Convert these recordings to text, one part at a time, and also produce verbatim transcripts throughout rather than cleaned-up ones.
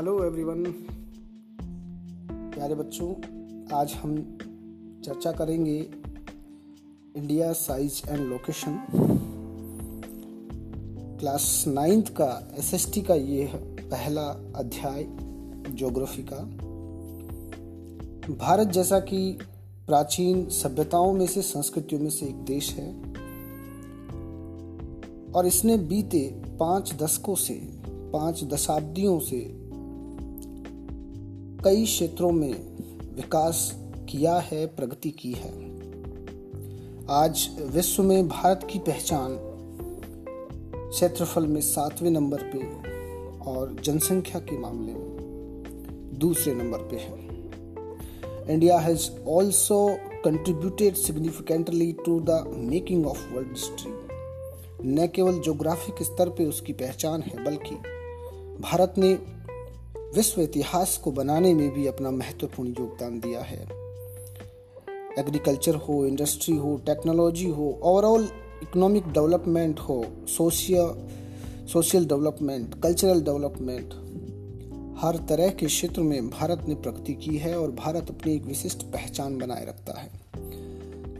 Hello everyone, प्यारे बच्चों, आज हम चर्चा करेंगे India size and location. Class ninth का एसएसटी का ये पहला अध्याय ज्योग्राफी का। भारत जैसा कि प्राचीन सभ्यताओं में से संस्कृतियों में से एक देश है और इसने बीते पाँच दशकों से पाँच दशाब्दियों से कई क्षेत्रों में विकास किया है, प्रगति की है। आज विश्व में भारत की पहचान क्षेत्रफल में सातवें नंबर पे और जनसंख्या के मामले में दूसरे नंबर पे है। India has also contributed significantly to the making of world history. न केवल ज्योग्राफिक स्तर पे उसकी पहचान है, बल्कि भारत ने विश्व इतिहास को बनाने में भी अपना महत्वपूर्ण योगदान दिया है। एग्रीकल्चर हो, इंडस्ट्री हो, टेक्नोलॉजी हो, ओवरऑल इकोनॉमिक डेवलपमेंट हो, social social development, cultural development, हर तरह के क्षेत्र में भारत ने प्रगति की है और भारत अपनी एक विशिष्ट पहचान बनाए रखता है।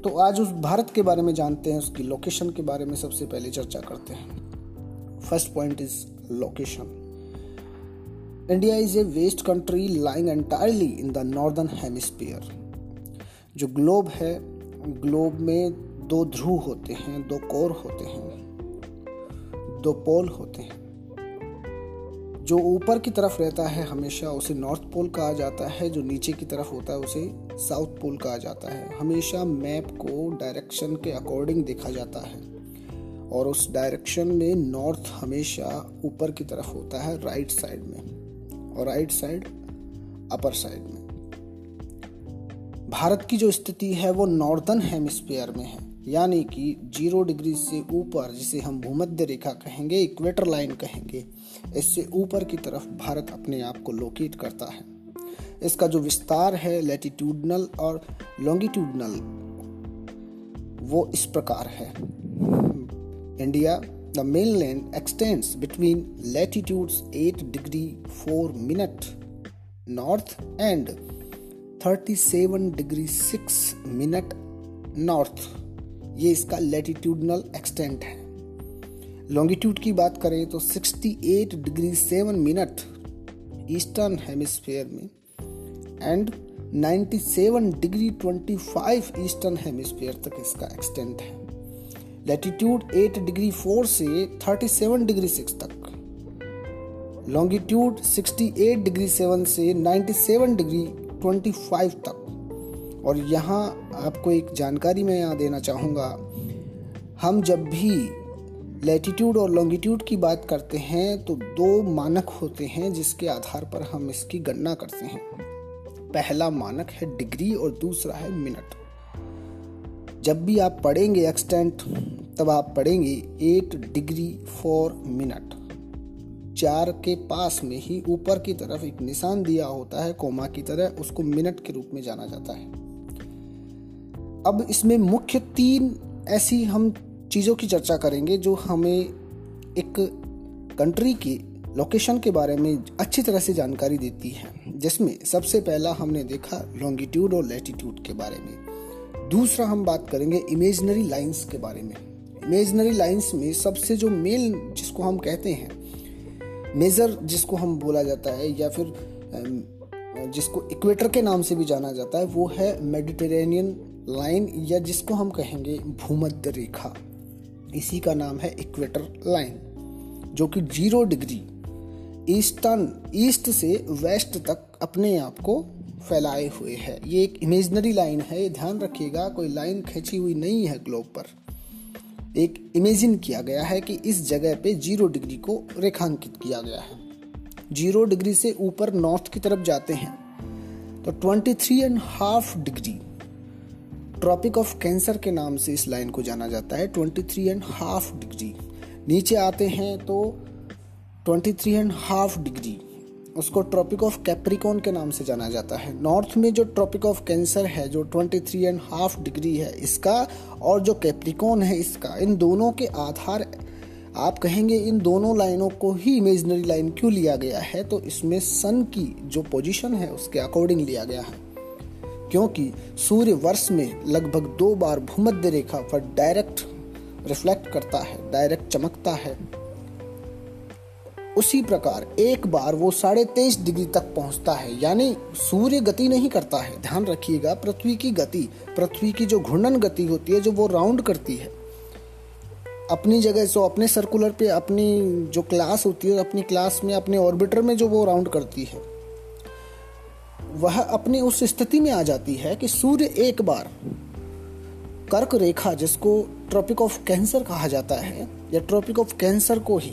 तो आज उस भारत के बारे में जानते हैं, उसकी लोकेशन के बारे में सबसे पहले चर्चा करते हैं। First point is location. India is a waste country lying entirely in the northern hemisphere. जो ग्लोब है, ग्लोब में दो ध्रुव होते हैं, दो कोर होते हैं, दो पोल होते हैं। जो ऊपर की तरफ रहता है हमेशा उसे नॉर्थ पोल कहा जाता है, जो नीचे की तरफ होता है उसे साउथ पोल कहा जाता है। हमेशा मैप को डायरेक्शन के अकॉर्डिंग देखा जाता है और उस डायरेक्शन में नॉर्थ हमेशा ऊपर की तरफ होता है, राइट साइड में, और राइट साइड अपर साइड में। भारत की जो स्थिति है वो नॉर्दर्न हेमिस्फीयर में है, यानी कि जीरो डिग्री से ऊपर, जिसे हम भूमध्य रेखा कहेंगे, इक्वेटर लाइन कहेंगे, इससे ऊपर की तरफ भारत अपने आप को लोकेट करता है। इसका जो विस्तार है लैटिट्यूडनल और लॉन्गिट्यूडनल, वो इस प्रकार है। India, the mainland extends between latitudes eight degree four minute north and thirty-seven degree six minute north. ये इसका latitudinal extent है। Longitude की बात करें तो sixty-eight degree seven minute eastern hemisphere में and ninety-seven degree twenty-five eastern hemisphere तक इसका extent है। लैटिट्यूड eight डिग्री four से thirty-seven डिग्री six तक, लॉन्गिट्यूड sixty-eight डिग्री seven से ninety-seven डिग्री twenty-five तक। और यहाँ आपको एक जानकारी मैं यहाँ देना चाहूँगा, हम जब भी लैटिट्यूड और लॉन्गिट्यूड की बात करते हैं तो दो मानक होते हैं जिसके आधार पर हम इसकी गणना करते हैं। पहला मानक है डिग्री और दूसरा है मिनट। जब भी आप पढ़ेंगे एक्सटेंट, तब आप पढ़ेंगे eight डिग्री four मिनट। चार के पास में ही ऊपर की तरफ एक निशान दिया होता है कोमा की तरह, उसको मिनट के रूप में जाना जाता है। अब इसमें मुख्य तीन ऐसी हम चीज़ों की चर्चा करेंगे जो हमें एक कंट्री की लोकेशन के बारे में अच्छी तरह से जानकारी देती है, जिसमें सबसे पहला हमने देखा लॉन्गिट्यूड और लैटिट्यूड के बारे में। दूसरा हम बात करेंगे इमेजनरी लाइंस के बारे में। इमेजनरी लाइंस में सबसे जो मेन, जिसको हम कहते हैं मेजर, जिसको हम बोला जाता है, या फिर जिसको इक्वेटर के नाम से भी जाना जाता है, वो है मेडिटेरेनियन लाइन, या जिसको हम कहेंगे भूमध्य रेखा। इसी का नाम है इक्वेटर लाइन, जो कि जीरो डिग्री ईस्टर्न, ईस्ट से वेस्ट तक अपने आप को फैलाए हुए है। ये एक इमेजनरी लाइन है, ये ध्यान रखिएगा, कोई लाइन खींची हुई नहीं है ग्लोब पर। एक इमेजिन किया गया है कि इस जगह पे जीरो डिग्री को रेखांकित किया गया है। जीरो डिग्री से ऊपर नॉर्थ की तरफ जाते हैं तो twenty-three and half degree, tropic of cancer के नाम से इस लाइन को जाना जाता है, twenty-three and half degree। नीचे आते हैं तो twenty-three and half degree, उसको ट्रॉपिक ऑफ कैप्रिकॉन के नाम से जाना जाता है। नॉर्थ में जो ट्रॉपिक ऑफ कैंसर है, जो twenty-three and half degree है इसका, और जो कैप्रिकॉन है इसका, इन दोनों के आधार आप कहेंगे इन दोनों लाइनों को ही इमेजिनरी लाइन क्यों लिया गया है, तो इसमें सन की जो पोजीशन है उसके अकॉर्डिंग लिया गया है, क्योंकि सूर्य वर्ष में लगभग दो बार भूमध्य रेखा पर डायरेक्ट रिफ्लेक्ट करता है, डायरेक्ट चमकता है। उसी प्रकार एक बार वो साढ़े तेईस डिग्री तक पहुंचता है, यानी सूर्य गति नहीं करता है। ध्यान रखिएगा, पृथ्वी की गति, पृथ्वी की जो घूर्णन गति होती है, जो वो राउंड करती है अपनी जगह, जो अपने सर्कुलर पे अपनी जो क्लास होती है, अपनी क्लास में अपने ऑर्बिटर में जो वो राउंड करती है, वह अपनी उस स्थिति में आ जाती है कि सूर्य एक बार कर्क रेखा, जिसको ट्रॉपिक ऑफ कैंसर कहा जाता है, या ट्रॉपिक ऑफ कैंसर को ही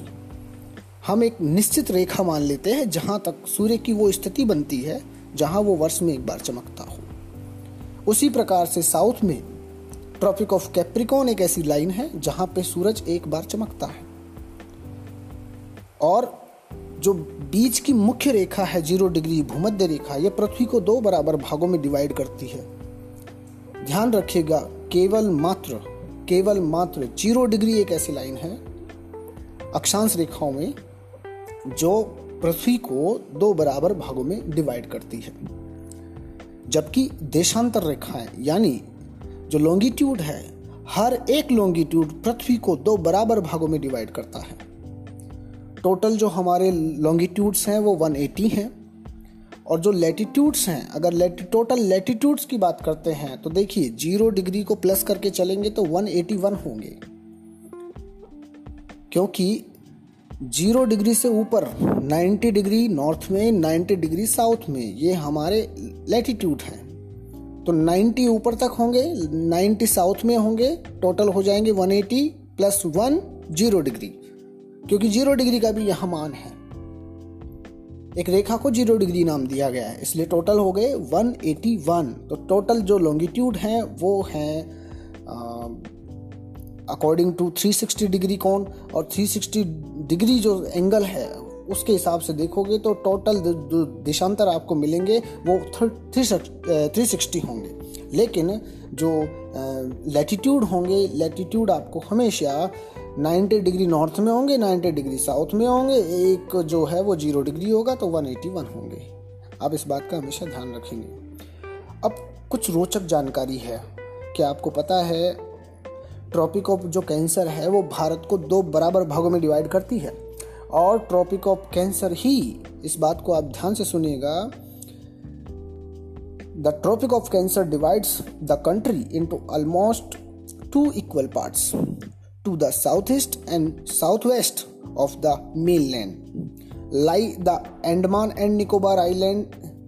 हम एक निश्चित रेखा मान लेते हैं जहां तक सूर्य की वो स्थिति बनती है जहां वो वर्ष में एक बार चमकता हो। उसी प्रकार से साउथ में ट्रॉपिक ऑफ कैप्रिकॉन एक ऐसी लाइन है जहां पे सूरज एक बार चमकता है, और जो बीच की मुख्य रेखा है जीरो डिग्री भूमध्य रेखा, यह पृथ्वी को दो बराबर भागों में डिवाइड करती है। ध्यान रखिएगा, केवल मात्र केवल मात्र जीरो डिग्री एक ऐसी लाइन है अक्षांश रेखाओं में जो पृथ्वी को दो बराबर भागों में डिवाइड करती है, जबकि देशांतर रेखाएं यानी जो लॉन्गिट्यूड है, हर एक लॉन्गिट्यूड पृथ्वी को दो बराबर भागों में डिवाइड करता है। टोटल जो हमारे लॉन्गिट्यूड्स हैं वो एक सौ अस्सी हैं, और जो लैटिट्यूड्स हैं, अगर लेटि टोटल लैटिट्यूड्स की बात करते हैं तो देखिए जीरो डिग्री को प्लस करके चलेंगे तो एक सौ इक्यासी होंगे, क्योंकि जीरो डिग्री से ऊपर नब्बे डिग्री नॉर्थ में, नब्बे डिग्री साउथ में, ये हमारे लैटिट्यूड हैं, तो नब्बे ऊपर तक होंगे, नब्बे साउथ में होंगे, टोटल हो जाएंगे एक सौ अस्सी प्लस वन जीरो डिग्री, क्योंकि जीरो डिग्री का भी यहाँ मान है, एक रेखा को जीरो डिग्री नाम दिया गया है, इसलिए टोटल हो गए एक सौ इक्यासी। तो टोटल जो लॉन्गिट्यूड हैं वो हैं अकॉर्डिंग टू तीन सौ साठ डिग्री कोण, और तीन सौ साठ डिग्री जो एंगल है उसके हिसाब से देखोगे तो टोटल जो देशांतर आपको मिलेंगे वो तीन सौ साठ होंगे, लेकिन जो लैटिट्यूड होंगे, लैटिट्यूड आपको हमेशा नब्बे डिग्री नॉर्थ में होंगे, नब्बे डिग्री साउथ में होंगे, एक जो है वो जीरो डिग्री होगा तो एक सौ इक्यासी होंगे। आप इस बात का हमेशा ध्यान रखेंगे। अब कुछ रोचक जानकारी है कि आपको पता है ट्रॉपिक ऑफ जो कैंसर है वो भारत को दो बराबर भागों में डिवाइड करती है, और ट्रॉपिक ऑफ कैंसर ही, इस बात को आप ध्यान से सुनिएगा, the tropic of cancer divides the country into almost two equal parts to the south east and south west of the mainland lie the Andaman and Nicobar island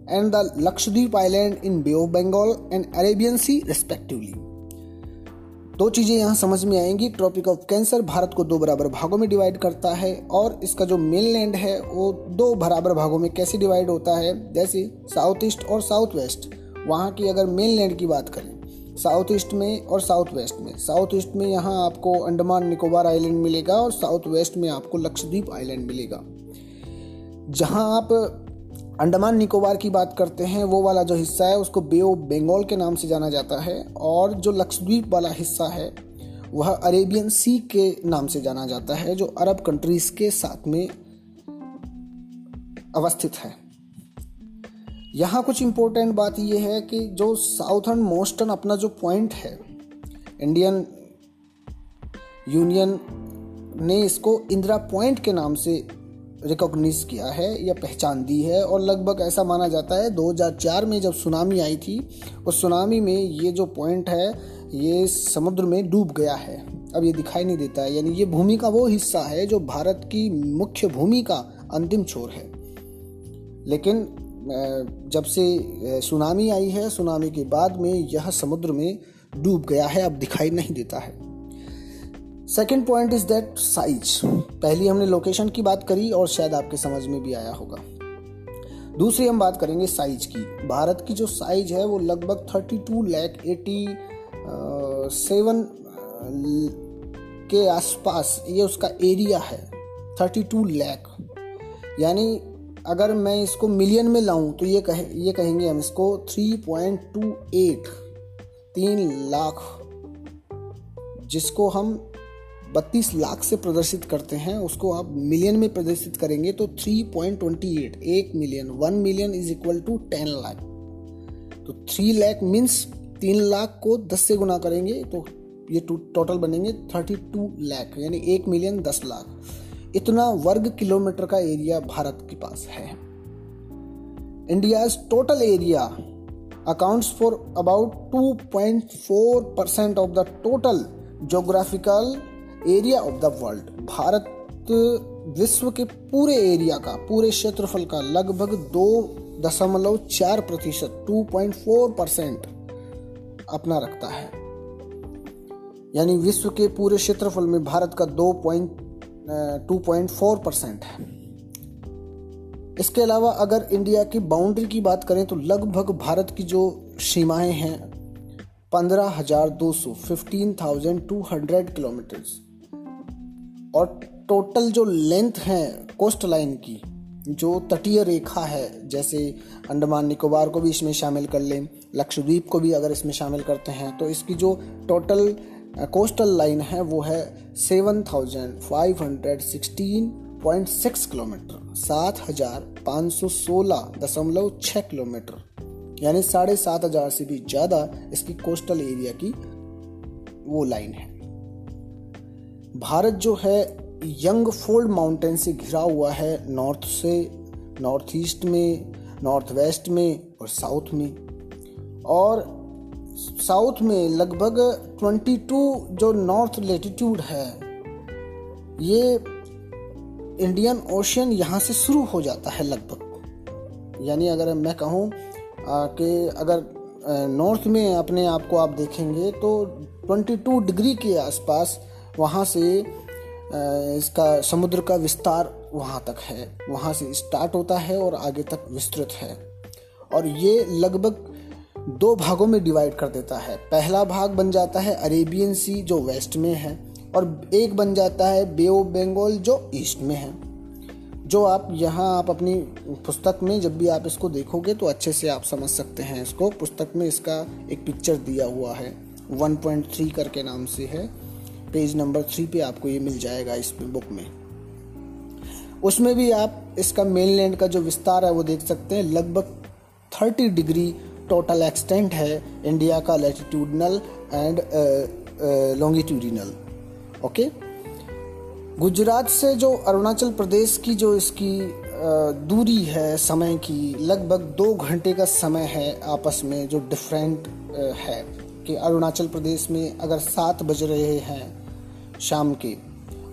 and the Lakshadweep island in bay of Bengal and Arabian sea respectively. दो चीज़ें यहाँ समझ में आएंगी, tropic of cancer Bharat को दो बराबर भागों में डिवाइड करता है, और इसका जो मेनलैंड है वो दो बराबर भागों में कैसे डिवाइड होता है, जैसे साउथ ईस्ट और साउथ वेस्ट। वहाँ की अगर मेनलैंड की बात करें, साउथ ईस्ट में और साउथ वेस्ट में, साउथ ईस्ट में यहाँ आपको अंडमान निकोबार आइलैंड मिलेगा, और साउथ वेस्ट में आपको लक्षद्वीप आइलैंड मिलेगा। जहाँ आप अंडमान निकोबार की बात करते हैं, वो वाला जो हिस्सा है उसको बे ऑफ बंगाल के नाम से जाना जाता है, और जो लक्षद्वीप वाला हिस्सा है वह अरेबियन सी के नाम से जाना जाता है, जो अरब कंट्रीज के साथ में अवस्थित है। यहाँ कुछ इम्पोर्टेंट बात यह है कि जो साउथर्न मोस्टर्न अपना जो पॉइंट है, इंडियन यूनियन ने इसको इंदिरा पॉइंट के नाम से रिकॉग्नाइज किया है या पहचान दी है, और लगभग ऐसा माना जाता है दो हज़ार चार में जब सुनामी आई थी, उस सुनामी में ये जो पॉइंट है ये समुद्र में डूब गया है, अब ये दिखाई नहीं देता है, यानी ये भूमि का वो हिस्सा है जो भारत की मुख्य भूमि का अंतिम छोर है। लेकिन जब से सुनामी आई है, सुनामी के बाद में यह समुद्र में डूब गया है, अब दिखाई नहीं देता है। Second point is that size, पहली हमने लोकेशन की बात करी और शायद आपके समझ में भी आया होगा, दूसरी हम बात करेंगे साइज की। भारत की जो साइज है वो लगभग बत्तीस लाख सत्तासी के आसपास ये उसका एरिया है, बत्तीस लाख, यानी अगर मैं इसको मिलियन में लाऊं तो ये कहे ये कहेंगे हम इसको तीन पॉइंट दो आठ, तीन लाख, जिसको हम बत्तीस लाख से प्रदर्शित करते हैं, उसको आप मिलियन में प्रदर्शित करेंगे तो थ्री पॉइंट टू एट, एक million, one million is equal to ten lakh. तो थ्री लाख मीन्स तीन लाख को दस से गुना करेंगे तो ये टोटल बनेंगे थर्टी टू लाख, यानी एक मिलियन दस लाख। इतना वर्ग किलोमीटर का एरिया भारत के पास है। India's total area accounts for about two point four percent of the total geographical area of the world. Bharat विश्व के पूरे एरिया का, पूरे क्षेत्रफल का लगभग दो दशमलव चार प्रतिशत, टू पॉइंट फोर परसेंट अपना रखता है। यानी विश्व के पूरे क्षेत्रफल में भारत का टू पॉइंट फोर परसेंट है। इसके अलावा अगर इंडिया की बाउंड्री की बात करें तो लगभग भारत की जो सीमाएं हैं पंद्रह हज़ार दो सौ, पंद्रह हज़ार दो सौ किलोमीटर्स, और टोटल जो लेंथ है कोस्ट लाइन की, जो तटीय रेखा है, जैसे अंडमान निकोबार को भी इसमें शामिल कर लें, लक्षद्वीप को भी अगर इसमें शामिल करते हैं, तो इसकी जो टोटल कोस्टल लाइन है वो है seven thousand five hundred sixteen point six kilometre, सात हज़ार पाँच सौ सोलह दशमलव छः किलोमीटर, यानी साढ़े सात हज़ार से भी ज़्यादा इसकी कोस्टल एरिया की वो लाइन है। भारत जो है यंग फोल्ड माउंटेन से घिरा हुआ है, नॉर्थ से, नॉर्थ ईस्ट में, नॉर्थ वेस्ट में और साउथ में। और साउथ में लगभग बाईस जो नॉर्थ लेटीट्यूड है, ये इंडियन ओशियन यहाँ से शुरू हो जाता है लगभग। यानी अगर मैं कहूँ कि अगर नॉर्थ में अपने आप को आप देखेंगे तो बाईस डिग्री के आसपास वहाँ से इसका समुद्र का विस्तार वहाँ तक है, वहाँ से स्टार्ट होता है और आगे तक विस्तृत है। और ये लगभग दो भागों में डिवाइड कर देता है। पहला भाग बन जाता है अरेबियन सी जो वेस्ट में है, और एक बन जाता है बे ऑफ बंगाल जो ईस्ट में है। जो आप यहाँ आप अपनी पुस्तक में जब भी आप इसको देखोगे तो अच्छे से आप समझ सकते हैं इसको। पुस्तक में इसका एक पिक्चर दिया हुआ है, वन पॉइंट थ्री करके नाम से है, पेज नंबर थ्री पे आपको ये मिल जाएगा इसमें, बुक में। उसमें भी आप इसका मेनलैंड का जो विस्तार है वो देख सकते हैं। लगभग तीस डिग्री टोटल एक्सटेंट है इंडिया का latitudinal and longitudinal. Okay okay? Gujarat से जो अरुणाचल प्रदेश की जो इसकी दूरी है समय की, लगभग दो घंटे का समय है आपस में जो डिफरेंट है। कि अरुणाचल प्रदेश में अगर सात बज रहे हैं शाम के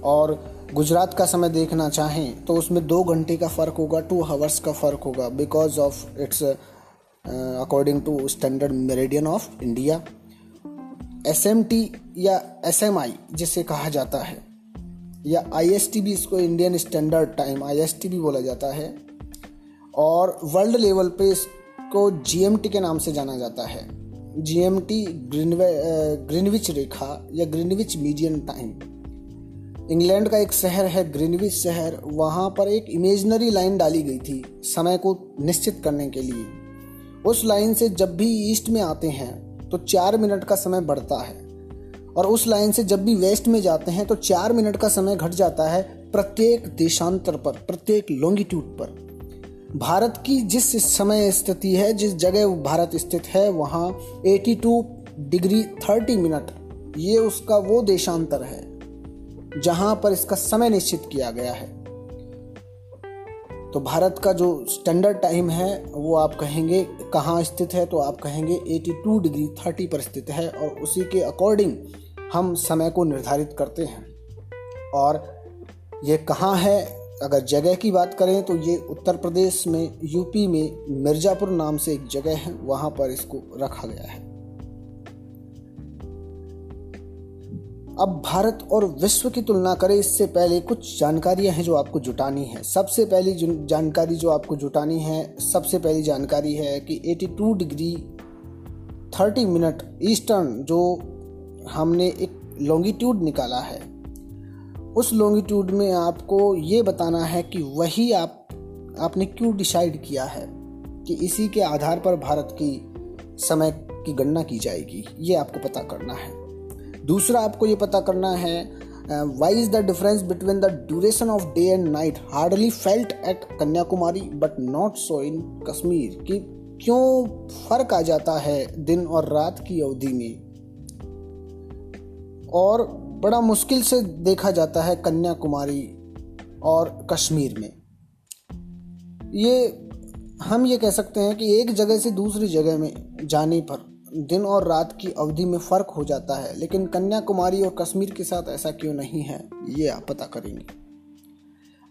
और गुजरात का समय देखना चाहें तो उसमें दो घंटे का फ़र्क होगा, टू हावर्स का फ़र्क होगा, because of its according to standard meridian of India, S M T या एस एम आई जिसे कहा जाता है, या आई एस टी भी, इसको Indian standard time I S T भी बोला जाता है, और वर्ल्ड लेवल पे इसको जी एम टी के नाम से जाना जाता है। जी एम टी ग्रीनविच रेखा या ग्रीनविच मीडियन टाइम। इंग्लैंड का एक शहर है ग्रीनविच शहर, वहाँ पर एक इमेजनरी लाइन डाली गई थी समय को निश्चित करने के लिए। उस लाइन से जब भी ईस्ट में आते हैं तो चार मिनट का समय बढ़ता है, और उस लाइन से जब भी वेस्ट में जाते हैं तो चार मिनट का समय घट जाता है प्रत्येक देशांतर पर, प्रत्येक लॉन्गिट्यूड पर। भारत की जिस समय स्थिति है, जिस जगह भारत स्थित है, वहाँ बयासी डिग्री तीस मिनट, ये उसका वो देशांतर है जहाँ पर इसका समय निश्चित किया गया है। तो भारत का जो स्टैंडर्ड टाइम है वो आप कहेंगे कहाँ स्थित है, तो आप कहेंगे बयासी डिग्री तीस पर स्थित है, और उसी के अकॉर्डिंग हम समय को निर्धारित करते हैं। और ये कहाँ है, अगर जगह की बात करें तो ये उत्तर प्रदेश में, यूपी में मिर्जापुर नाम से एक जगह है, वहाँ पर इसको रखा गया है। अब भारत और विश्व की तुलना करें, इससे पहले कुछ जानकारियां हैं जो आपको जुटानी है। सबसे पहली जानकारी जो आपको जुटानी है, सबसे पहली जानकारी है कि बयासी डिग्री तीस मिनट ईस्टर्न जो हमने एक लॉन्गिट्यूड निकाला है, उस लॉन्गिट्यूड में आपको ये बताना है कि वही आप आपने क्यों डिसाइड किया है, कि इसी के आधार पर भारत की समय की गणना की जाएगी, ये आपको पता करना है। दूसरा आपको ये पता करना है Uh, why is the difference between the duration of day and night hardly felt at Kanyakumari but not so in Kashmir? कि क्यों फर्क आ जाता है दिन और रात की अवधि में, और बड़ा मुश्किल से देखा जाता है कन्याकुमारी और कश्मीर में। ये हम ये कह सकते हैं कि एक जगह से दूसरी जगह में जाने पर दिन और रात की अवधि में फ़र्क हो जाता है, लेकिन कन्याकुमारी और कश्मीर के साथ ऐसा क्यों नहीं है, ये आप पता करेंगे।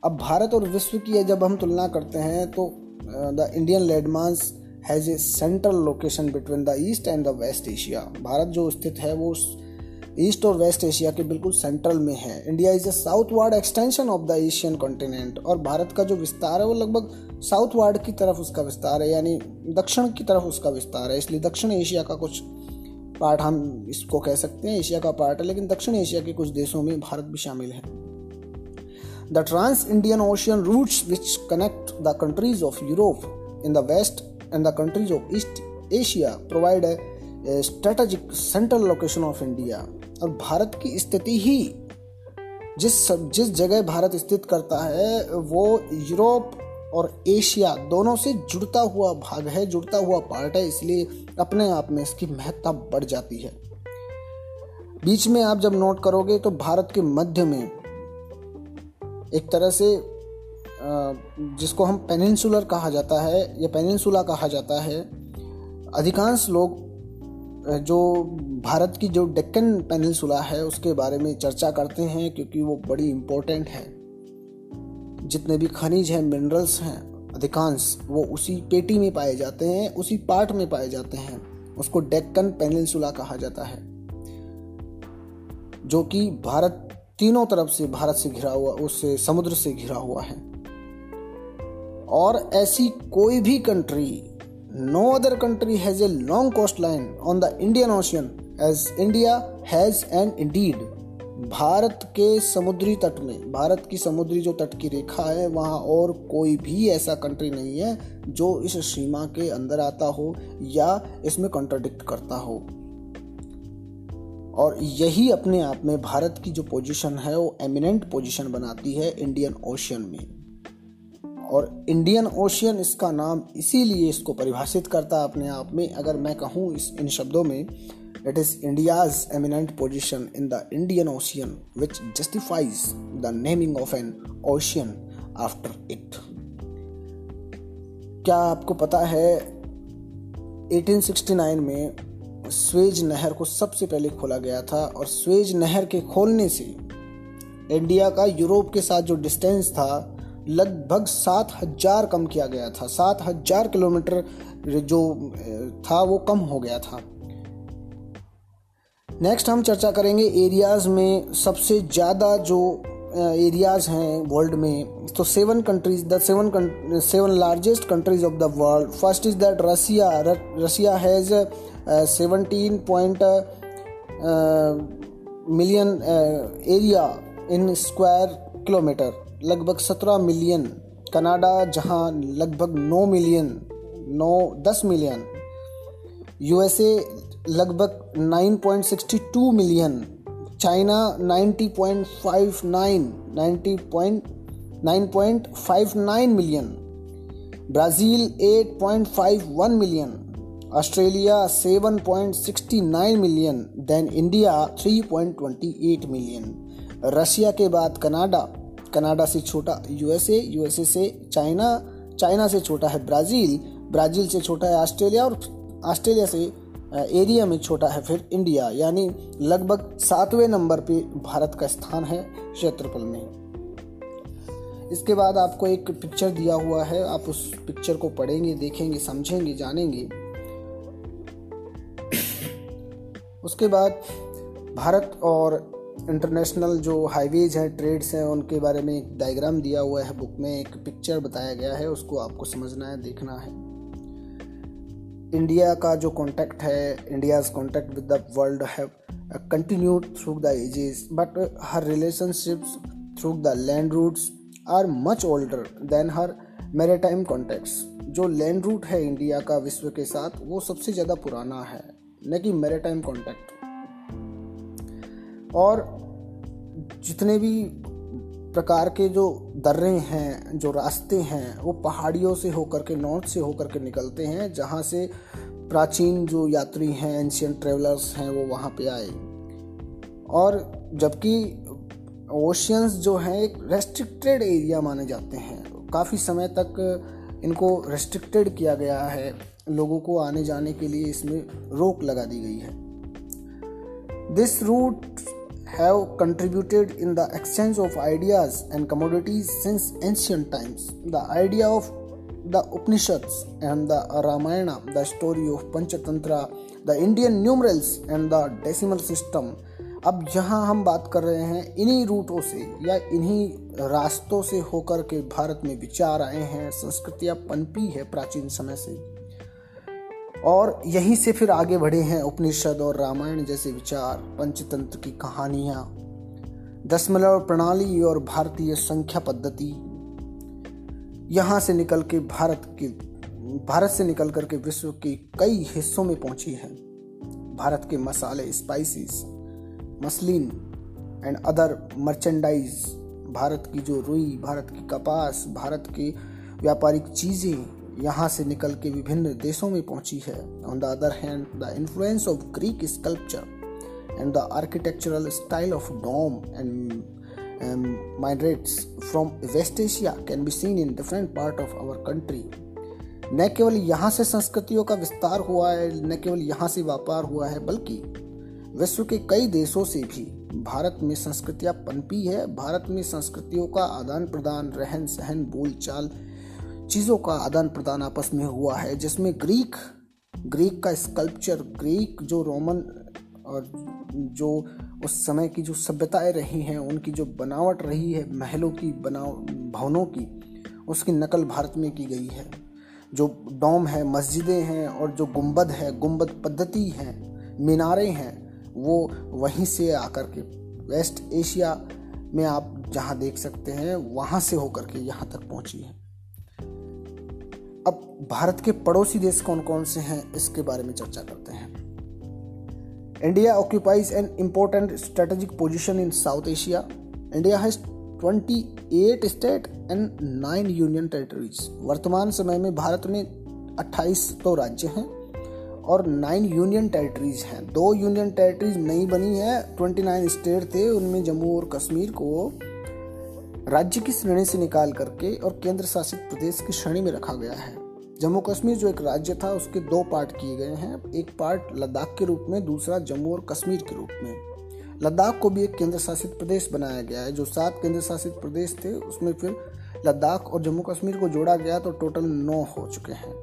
अब भारत और विश्व की जब हम तुलना करते हैं तो the Indian landmass has a central location between the east and the west Asia. Bharat जो स्थित है वो ईस्ट और वेस्ट एशिया के बिल्कुल सेंट्रल में है। India is a southward extension of the Asian continent, और भारत का जो विस्तार है वो लगभग साउथ वार्ड की तरफ उसका विस्तार है, यानी दक्षिण की तरफ उसका विस्तार है। इसलिए दक्षिण एशिया का कुछ पार्ट हम इसको कह सकते हैं, एशिया का पार्ट है, लेकिन दक्षिण एशिया के कुछ देशों में भारत भी शामिल है। The trans Indian ocean routes which connect the countries of Europe in the west and the countries of east Asia provide a strategic central location of India. और भारत की स्थिति ही जिस जिस जगह भारत स्थित करता है वो यूरोप और एशिया दोनों से जुड़ता हुआ भाग है, जुड़ता हुआ पार्ट है, इसलिए अपने आप में इसकी महत्ता बढ़ जाती है। बीच में आप जब नोट करोगे तो भारत के मध्य में एक तरह से जिसको हम पेनिनसुलर कहा जाता है या पेनिनसुला कहा जाता है, अधिकांश लोग जो भारत की जो डेक्कन पेनिनसुला है उसके बारे में चर्चा करते हैं क्योंकि वो बड़ी इम्पोर्टेंट है। जितने भी खनिज हैं, मिनरल्स हैं, अधिकांश वो उसी पेटी में पाए जाते हैं, उसी पार्ट में पाए जाते हैं, उसको डेक्कन पेनिनसुला कहा जाता है, जो कि भारत तीनों तरफ से भारत से घिरा हुआ, उससे समुद्र से घिरा हुआ है। और ऐसी कोई भी country, no other country has a long coastline on the Indian Ocean as India has, and indeed Bharat के समुद्री तट में, भारत की समुद्री जो तट की रेखा है वहाँ और कोई भी ऐसा कंट्री नहीं है जो इस सीमा के अंदर आता हो या इसमें कंट्राडिक्ट करता हो। और यही अपने आप में भारत की जो पोजीशन है वो एमिनेंट पोजीशन बनाती है इंडियन ओशियन में। और इंडियन ओशियन इसका नाम इसीलिए इसको परिभाषित करता है अपने आप में। अगर मैं कहूँ इस इन शब्दों में, it is India's eminent position in the Indian ocean which justifies the naming of an ocean after it. क्या आपको पता है अठारह सौ उनहत्तर में स्वेज नहर को सबसे पहले खोला गया था, और स्वेज नहर के खोलने से इंडिया का यूरोप के साथ जो डिस्टेंस था लगभग सात हजार कम किया गया था। सात हजार किलोमीटर जो था वो कम हो गया था। नेक्स्ट हम चर्चा करेंगे एरियाज़ में। सबसे ज़्यादा जो एरियाज़ हैं वर्ल्ड में, तो seven countries the seven seven largest countries of the world. First is that Russia Russia has seventeen point million area in square kilometre, लगभग सत्रह मिलियन। कनाडा जहां लगभग नौ मिलियन, नौ दस मिलियन। यूएसए लगभग नौ point six two million. China नब्बे point उनसठ million. Brazil आठ पॉइंट इक्यावन मिलियन। ऑस्ट्रेलिया सात पॉइंट उनहत्तर मिलियन। देन इंडिया तीन पॉइंट अट्ठाईस मिलियन। रशिया के बाद कनाडा, कनाडा से छोटा यूएसए, यूएसए से चाइना, चाइना से छोटा है ब्राज़ील, ब्राज़ील से छोटा है ऑस्ट्रेलिया, और ऑस्ट्रेलिया से एरिया में छोटा है फिर इंडिया। यानी लगभग सातवें नंबर पे भारत का स्थान है क्षेत्रफल में। इसके बाद आपको एक पिक्चर दिया हुआ है, आप उस पिक्चर को पढ़ेंगे, देखेंगे, समझेंगे, जानेंगे। उसके बाद भारत और इंटरनेशनल जो हाईवेज हैं, ट्रेड्स हैं, उनके बारे में एक डायग्राम दिया हुआ है बुक में, एक पिक्चर बताया गया है, उसको आपको समझना है, देखना है। इंडिया का जो कॉन्टैक्ट है, India's contact with the world have continued through the ages, but her relationships through the land routes are much older than her maritime contacts. जो लैंड रूट है इंडिया का विश्व के साथ वो सबसे ज़्यादा पुराना है, न कि मैरीटाइम कॉन्टैक्ट। और जितने भी प्रकार के जो दर्रे हैं, जो रास्ते हैं, वो पहाड़ियों से होकर के, नॉर्थ से होकर के निकलते हैं, जहाँ से प्राचीन जो यात्री हैं, एंशियंट ट्रेवलर्स हैं, वो वहाँ पे आए। और जबकि ओशियंस जो हैं एक रेस्ट्रिक्टेड एरिया माने जाते हैं, काफ़ी समय तक इनको रेस्ट्रिक्टेड किया गया है, लोगों को आने जाने के लिए इसमें रोक लगा दी गई है। This route have contributed in the exchange of ideas and commodities since ancient times. The idea of the Upanishads and the Ramayana, the story of Panchatantra, the Indian numerals and the decimal system. अब जहाँ हम बात कर रहे हैं, इन्हीं रूटों से या इन्हीं रास्तों से होकर के भारत में विचार आए हैं, संस्कृतियाँ पनपी है प्राचीन समय से, और यहीं से फिर आगे बढ़े हैं उपनिषद और रामायण जैसे विचार, पंचतंत्र की कहानियाँ, दशमलव प्रणाली और भारतीय संख्या पद्धति। यहाँ से निकल के भारत की भारत से निकल कर के विश्व के कई हिस्सों में पहुँची है। भारत के मसाले, spices, muslin and other merchandise, Bharat की जो रुई, भारत की कपास, भारत की व्यापारिक चीज़ें यहाँ से निकल के विभिन्न देशों में पहुँची है। On the other hand, the influence of Greek sculpture and the architectural style of dome and minarettes from west Asia can be seen in different part of our country. न केवल यहाँ से संस्कृतियों का विस्तार हुआ है, न केवल यहाँ से व्यापार हुआ है, बल्कि विश्व के कई देशों से भी भारत में संस्कृतियाँ पनपी है। भारत में संस्कृतियों का आदान प्रदान, रहन सहन, बोल चाल, चीज़ों का आदान प्रदान आपस में हुआ है, जिसमें ग्रीक ग्रीक का स्कल्पचर, ग्रीक जो रोमन और जो उस समय की जो सभ्यताएं रही हैं, उनकी जो बनावट रही है, महलों की बनाव भवनों की, उसकी नकल भारत में की गई है। जो डोम है, मस्जिदें हैं, और जो गुंबद है, गुंबद पद्धति है, मीनारें हैं, वो वहीं से आकर के वेस्ट एशिया में आप जहाँ देख सकते हैं, वहाँ से होकर के यहाँ तक पहुँची है। अब भारत के पड़ोसी देश कौन कौन से हैं, इसके बारे में चर्चा करते हैं। India occupies an important strategic position in south Asia. India has अट्ठाईस स्टेट एंड नौ यूनियन टेरिटरीज। वर्तमान समय में भारत में अट्ठाईस तो राज्य हैं और नौ यूनियन टेरिटरीज हैं। दो यूनियन टेरिटरीज नई बनी है, उनतीस स्टेट थे, उनमें जम्मू और कश्मीर को राज्य की श्रेणी से निकाल करके और केंद्र शासित प्रदेश की श्रेणी में रखा गया है। जम्मू कश्मीर जो एक राज्य था, उसके दो पार्ट किए गए हैं, एक पार्ट लद्दाख के रूप में, दूसरा जम्मू और कश्मीर के रूप में। लद्दाख को भी एक केंद्र शासित प्रदेश बनाया गया है। जो सात केंद्र शासित प्रदेश थे, उसमें फिर लद्दाख और जम्मू कश्मीर को जोड़ा गया, तो टोटल नौ हो चुके हैं।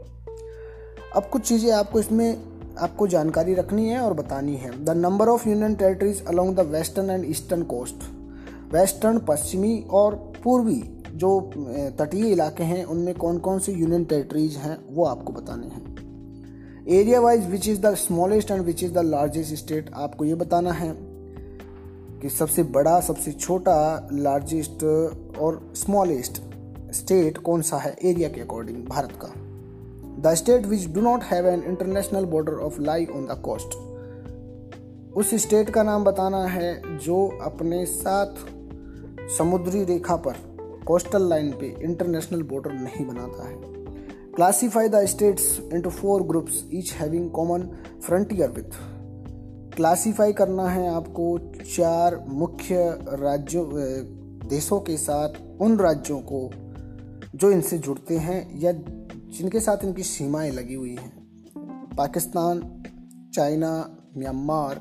अब कुछ चीज़ें आपको इसमें आपको जानकारी रखनी है और बतानी है। The number of union territories along the western and eastern coast. Western, पश्चिमी और पूर्वी जो तटीय इलाके हैं, उनमें कौन कौन से यूनियन टेरिटरीज हैं, वो आपको बताने हैं। Area wise which is the smallest and which is the largest state, आपको ये बताना है कि सबसे बड़ा, सबसे छोटा, लार्जेस्ट और स्मॉलेस्ट स्टेट कौन सा है एरिया के अकॉर्डिंग भारत का। The state which do not have an international border of lie on the coast, उस स्टेट का नाम बताना है जो अपने साथ समुद्री रेखा पर, कोस्टल लाइन पे इंटरनेशनल बॉर्डर नहीं बनाता है। Classify the states into four groups each having common frontier with. Classify करना है आपको चार मुख्य राज्यों देशों के साथ, उन राज्यों को जो इनसे जुड़ते हैं या जिनके साथ इनकी सीमाएं लगी हुई हैं। Pakistan, China, Myanmar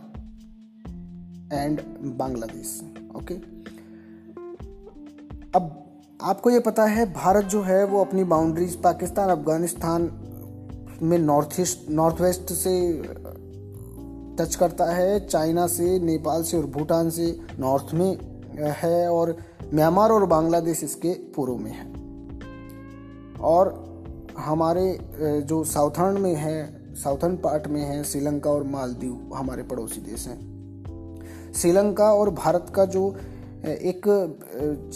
and Bangladesh. Okay, अब आपको ये पता है भारत जो है वो अपनी बाउंड्रीज पाकिस्तान, अफगानिस्तान में नॉर्थ ईस्ट नॉर्थ वेस्ट से टच करता है, चाइना से, नेपाल से और भूटान से नॉर्थ में है, और म्यांमार और बांग्लादेश इसके पूर्व में है। और हमारे जो साउथर्न में है, साउथर्न पार्ट में है, श्रीलंका और मालदीव हमारे पड़ोसी देश हैं। श्रीलंका और भारत का जो एक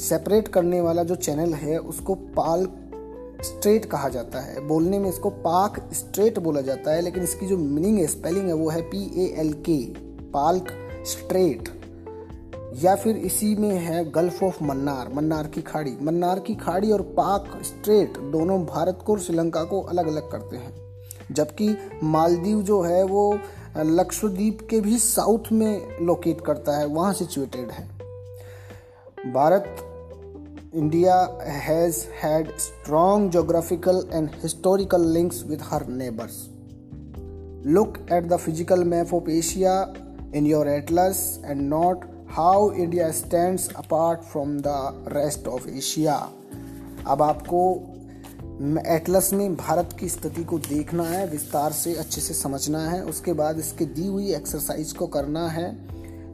सेपरेट करने वाला जो चैनल है, उसको पाल्क स्ट्रेट कहा जाता है। बोलने में इसको पाक स्ट्रेट बोला जाता है, लेकिन इसकी जो मीनिंग है, स्पेलिंग है, वो है P A L K, Palk strait. या फिर इसी में है गल्फ ऑफ मन्नार, मन्नार की खाड़ी। मन्नार की खाड़ी और पाक स्ट्रेट दोनों भारत को और श्रीलंका को अलग अलग करते हैं। जबकि मालदीव जो है वो लक्षद्वीप के भी साउथ में लोकेट करता है, वहाँ सिचुएटेड है। Bharat India has had strong geographical and historical links with her neighbours. Look at the physical map of Asia in your atlas and not how India stands apart from the rest of Asia. अब आपको Atlas में भारत की स्थिति को देखना है, विस्तार से अच्छे से समझना है। उसके बाद इसके दी हुई एक्सरसाइज को करना है,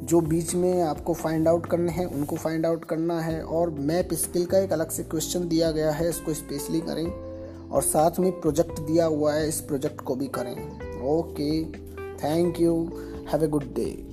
जो बीच में आपको फाइंड आउट करने हैं उनको फाइंड आउट करना है। और मैप स्किल का एक अलग से क्वेश्चन दिया गया है, इसको स्पेशली करें। और साथ में प्रोजेक्ट दिया हुआ है, इस प्रोजेक्ट को भी करें। Okay, thank you, have a good day.